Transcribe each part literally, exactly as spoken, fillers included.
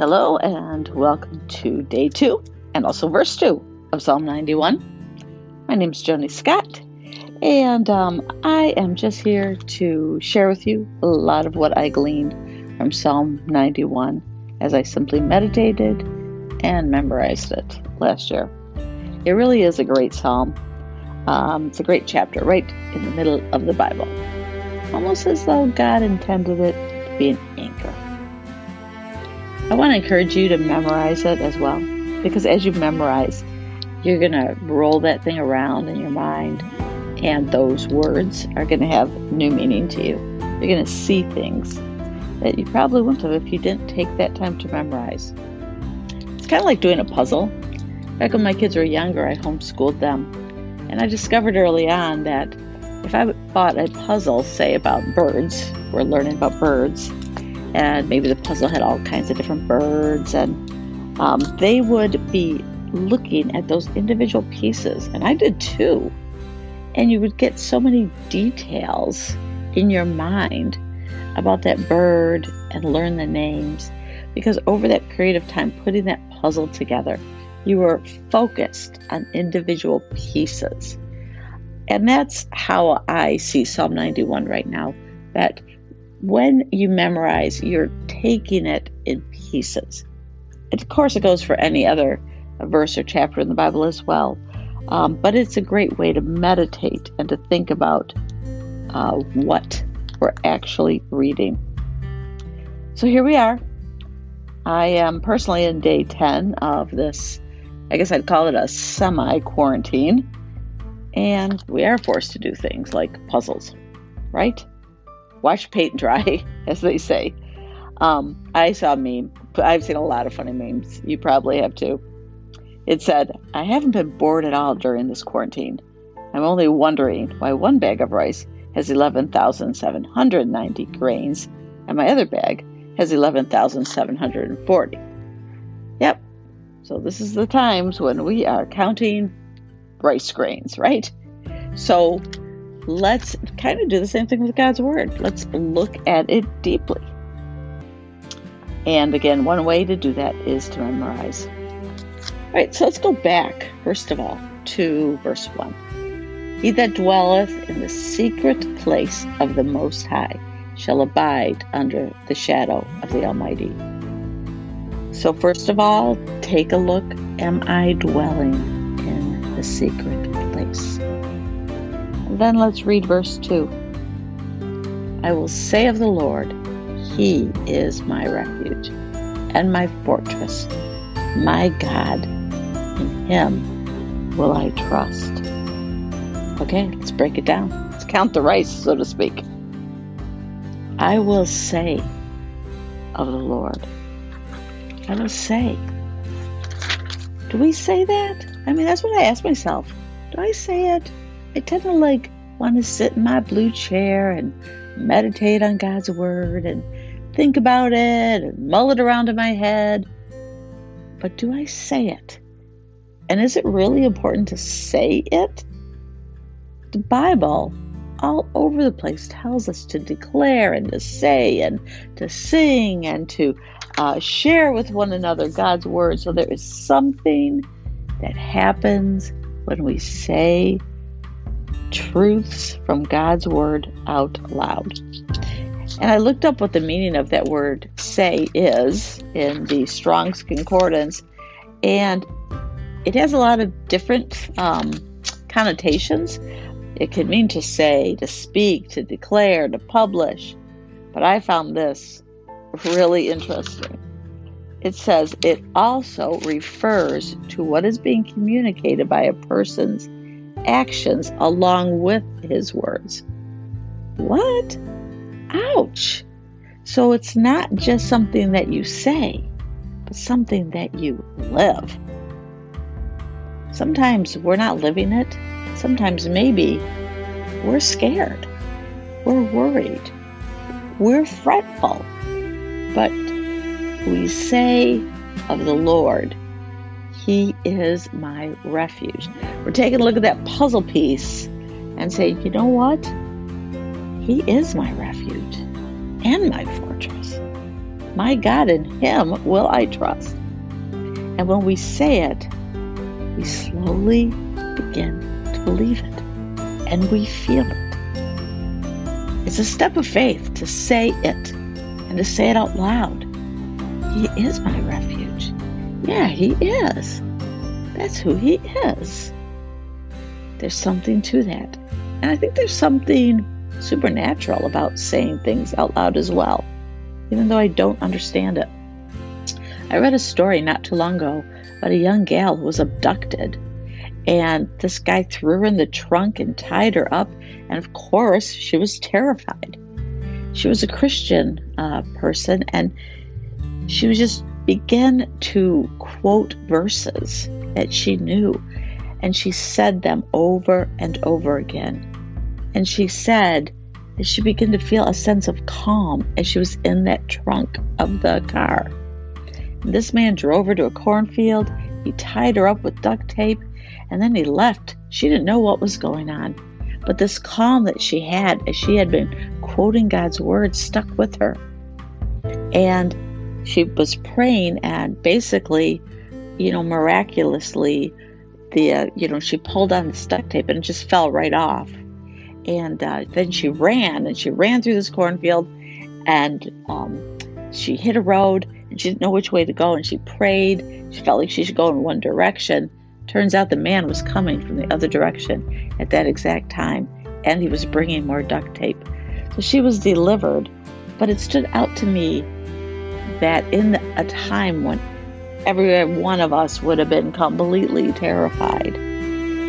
Hello and welcome to day two and also verse two of Psalm ninety-one. My name is Joni Scott, and um, I am just here to share with you a lot of what I gleaned from Psalm ninety-one as I simply meditated and memorized it last year. It really is a great psalm. Um, it's a great chapter right in the middle of the Bible. Almost as though God intended it to be an anchor. I want to encourage you to memorize it as well, because as you memorize, you're going to roll that thing around in your mind, and those words are going to have new meaning to you. You're going to see things that you probably wouldn't have if you didn't take that time to memorize. It's kind of like doing a puzzle. Back when my kids were younger, I homeschooled them, and I discovered early on that if I bought a puzzle, say about birds, we're learning about birds, and maybe the puzzle had all kinds of different birds, and um, they would be looking at those individual pieces, and I did too, and you would get so many details in your mind about that bird and learn the names, because over that period of time putting that puzzle together, you were focused on individual pieces. And that's how I see Psalm ninety-one right now, that when you memorize, you're taking it in pieces. And of course, it goes for any other verse or chapter in the Bible as well. Um, but it's a great way to meditate and to think about uh, what we're actually reading. So here we are. I am personally in day ten of this, I guess I'd call it a semi-quarantine. And we are forced to do things like puzzles, right? Wash, paint, dry, as they say. Um, I saw a meme. I've seen a lot of funny memes. You probably have too. It said, "I haven't been bored at all during this quarantine. I'm only wondering why one bag of rice has eleven thousand seven hundred ninety grains and my other bag has eleven thousand seven hundred forty. Yep. So this is the times when we are counting rice grains, right? So let's kind of do the same thing with God's Word. Let's look at it deeply. And again, one way to do that is to memorize. All right, so let's go back, first of all, to verse one. "He that dwelleth in the secret place of the Most High shall abide under the shadow of the Almighty." So first of all, take a look. Am I dwelling in the secret place? Then let's read verse two. "I will say of the Lord, He is my refuge and my fortress, my God, in Him will I trust." Okay, let's break it down. Let's count the rice, so to speak. I will say of the Lord. I will say. Do we say that? I mean, that's what I ask myself. Do I say it? I tend to like want to sit in my blue chair and meditate on God's Word and think about it and mull it around in my head. But do I say it? And is it really important to say it? The Bible, all over the place, tells us to declare and to say and to sing and to uh, share with one another God's Word. So there is something that happens when we say truths from God's Word out loud. And I looked up what the meaning of that word "say" is in the Strong's Concordance, and it has a lot of different um, connotations. It could mean to say, to speak, to declare, to publish, but I found this really interesting. It says it also refers to what is being communicated by a person's actions along with his words. What? Ouch! So it's not just something that you say, but something that you live. Sometimes we're not living it. Sometimes maybe we're scared. We're worried. We're fretful. But we say of the Lord, He is my refuge. We're taking a look at that puzzle piece and saying, you know what? He is my refuge and my fortress. My God, in Him will I trust. And when we say it, we slowly begin to believe it, and we feel it. It's a step of faith to say it, and to say it out loud. He is my refuge. Yeah, He is. That's who He is. There's something to that. And I think there's something supernatural about saying things out loud as well, even though I don't understand it. I read a story not too long ago about a young gal who was abducted, and this guy threw her in the trunk and tied her up, and of course she was terrified. She was a Christian uh, person, and she was just began to quote verses that she knew, and she said them over and over again. And she said that she began to feel a sense of calm as she was in that trunk of the car. And this man drove her to a cornfield. He tied her up with duct tape, and then he left. She didn't know what was going on, but this calm that she had as she had been quoting God's word stuck with her. And she was praying, and basically, you know, miraculously, the uh, you know, she pulled on this duct tape and it just fell right off. And uh, then she ran, and she ran through this cornfield, and um, she hit a road, and she didn't know which way to go, and she prayed. She felt like she should go in one direction. Turns out the man was coming from the other direction at that exact time, and he was bringing more duct tape. So she was delivered, but it stood out to me that in a time when every one of us would have been completely terrified,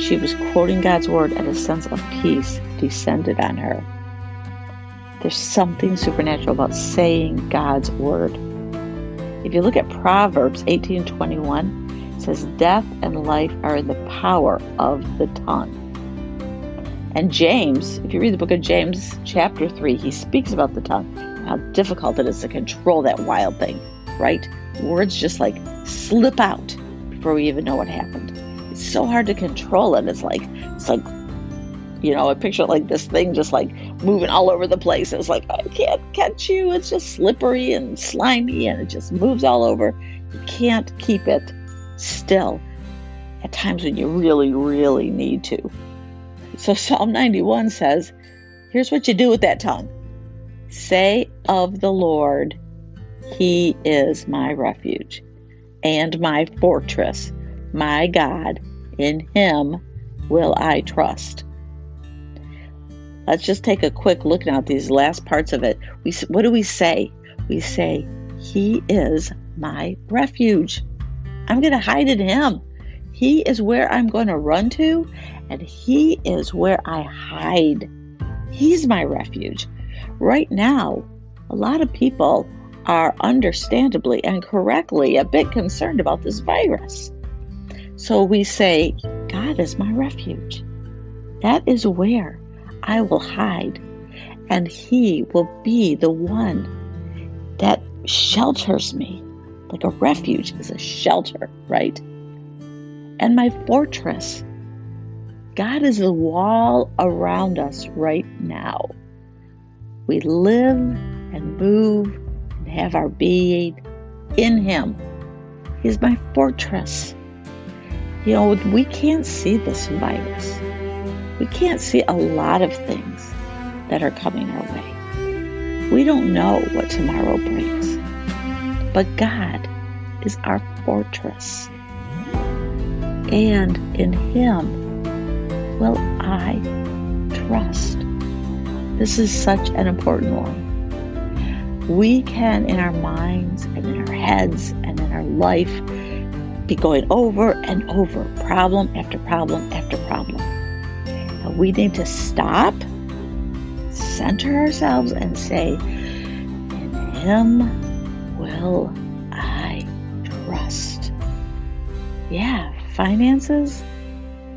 she was quoting God's word, and a sense of peace descended on her. There's something supernatural about saying God's word. If you look at Proverbs eighteen twenty-one, it says, "Death and life are in the power of the tongue." And James, if you read the book of James, chapter three, he speaks about the tongue, how difficult it is to control that wild thing, right? Words just like slip out before we even know what happened. So hard to control it. It's like, it's like, you know, I picture it like this thing just like moving all over the place. It's like, I can't catch you. It's just slippery and slimy, and it just moves all over. You can't keep it still at times when you really, really need to. So Psalm ninety-one says, here's what you do with that tongue. Say of the Lord, He is my refuge and my fortress. My God, in Him will I trust. Let's just take a quick look now at these last parts of it. We, what do we say? We say, He is my refuge. I'm going to hide in Him. He is where I'm going to run to, and He is where I hide. He's my refuge. Right now, a lot of people are understandably and correctly a bit concerned about this virus. So we say, God is my refuge. That is where I will hide. And He will be the one that shelters me. Like a refuge is a shelter, right? And my fortress. God is the wall around us right now. We live and move and have our being in Him. He's my fortress. You know, we can't see this virus. We can't see a lot of things that are coming our way. We don't know what tomorrow brings. But God is our fortress. And in Him will I trust. This is such an important one. We can, in our minds and in our heads and in our life, be going over and over, problem after problem after problem. And we need to stop, center ourselves, and say, in Him will I trust. Yeah, finances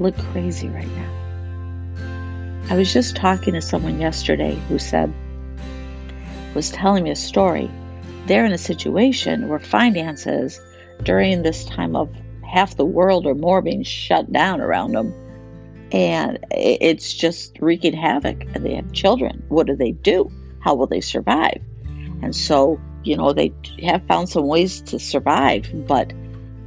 look crazy right now. I was just talking to someone yesterday who said, was telling me a story. They're in a situation where finances, during this time of half the world or more being shut down around them, and it's just wreaking havoc, and they have children. What do they do? How will they survive? And so you know, they have found some ways to survive, but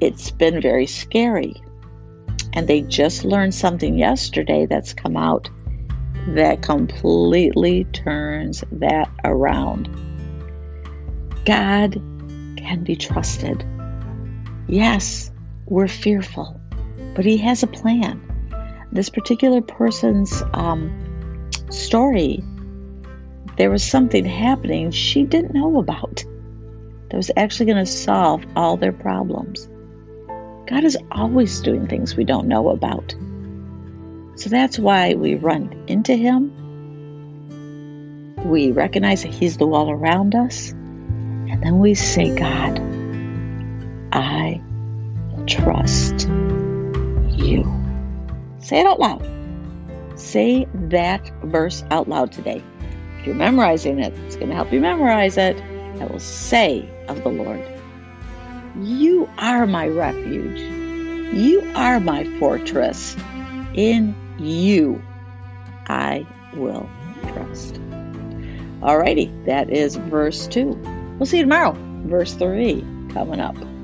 it's been very scary. And they just learned something yesterday that's come out that completely turns that around. God can be trusted. Yes, we're fearful, but He has a plan. This particular person's um, story, there was something happening she didn't know about that was actually going to solve all their problems. God is always doing things we don't know about. So that's why we run into Him. We recognize that He's the wall around us. And then we say, God, I trust You. Say it out loud. Say that verse out loud today. If you're memorizing it, it's going to help you memorize it. I will say of the Lord, You are my refuge. You are my fortress. In You I will trust. Alrighty, that is verse two. We'll see you tomorrow. Verse three coming up.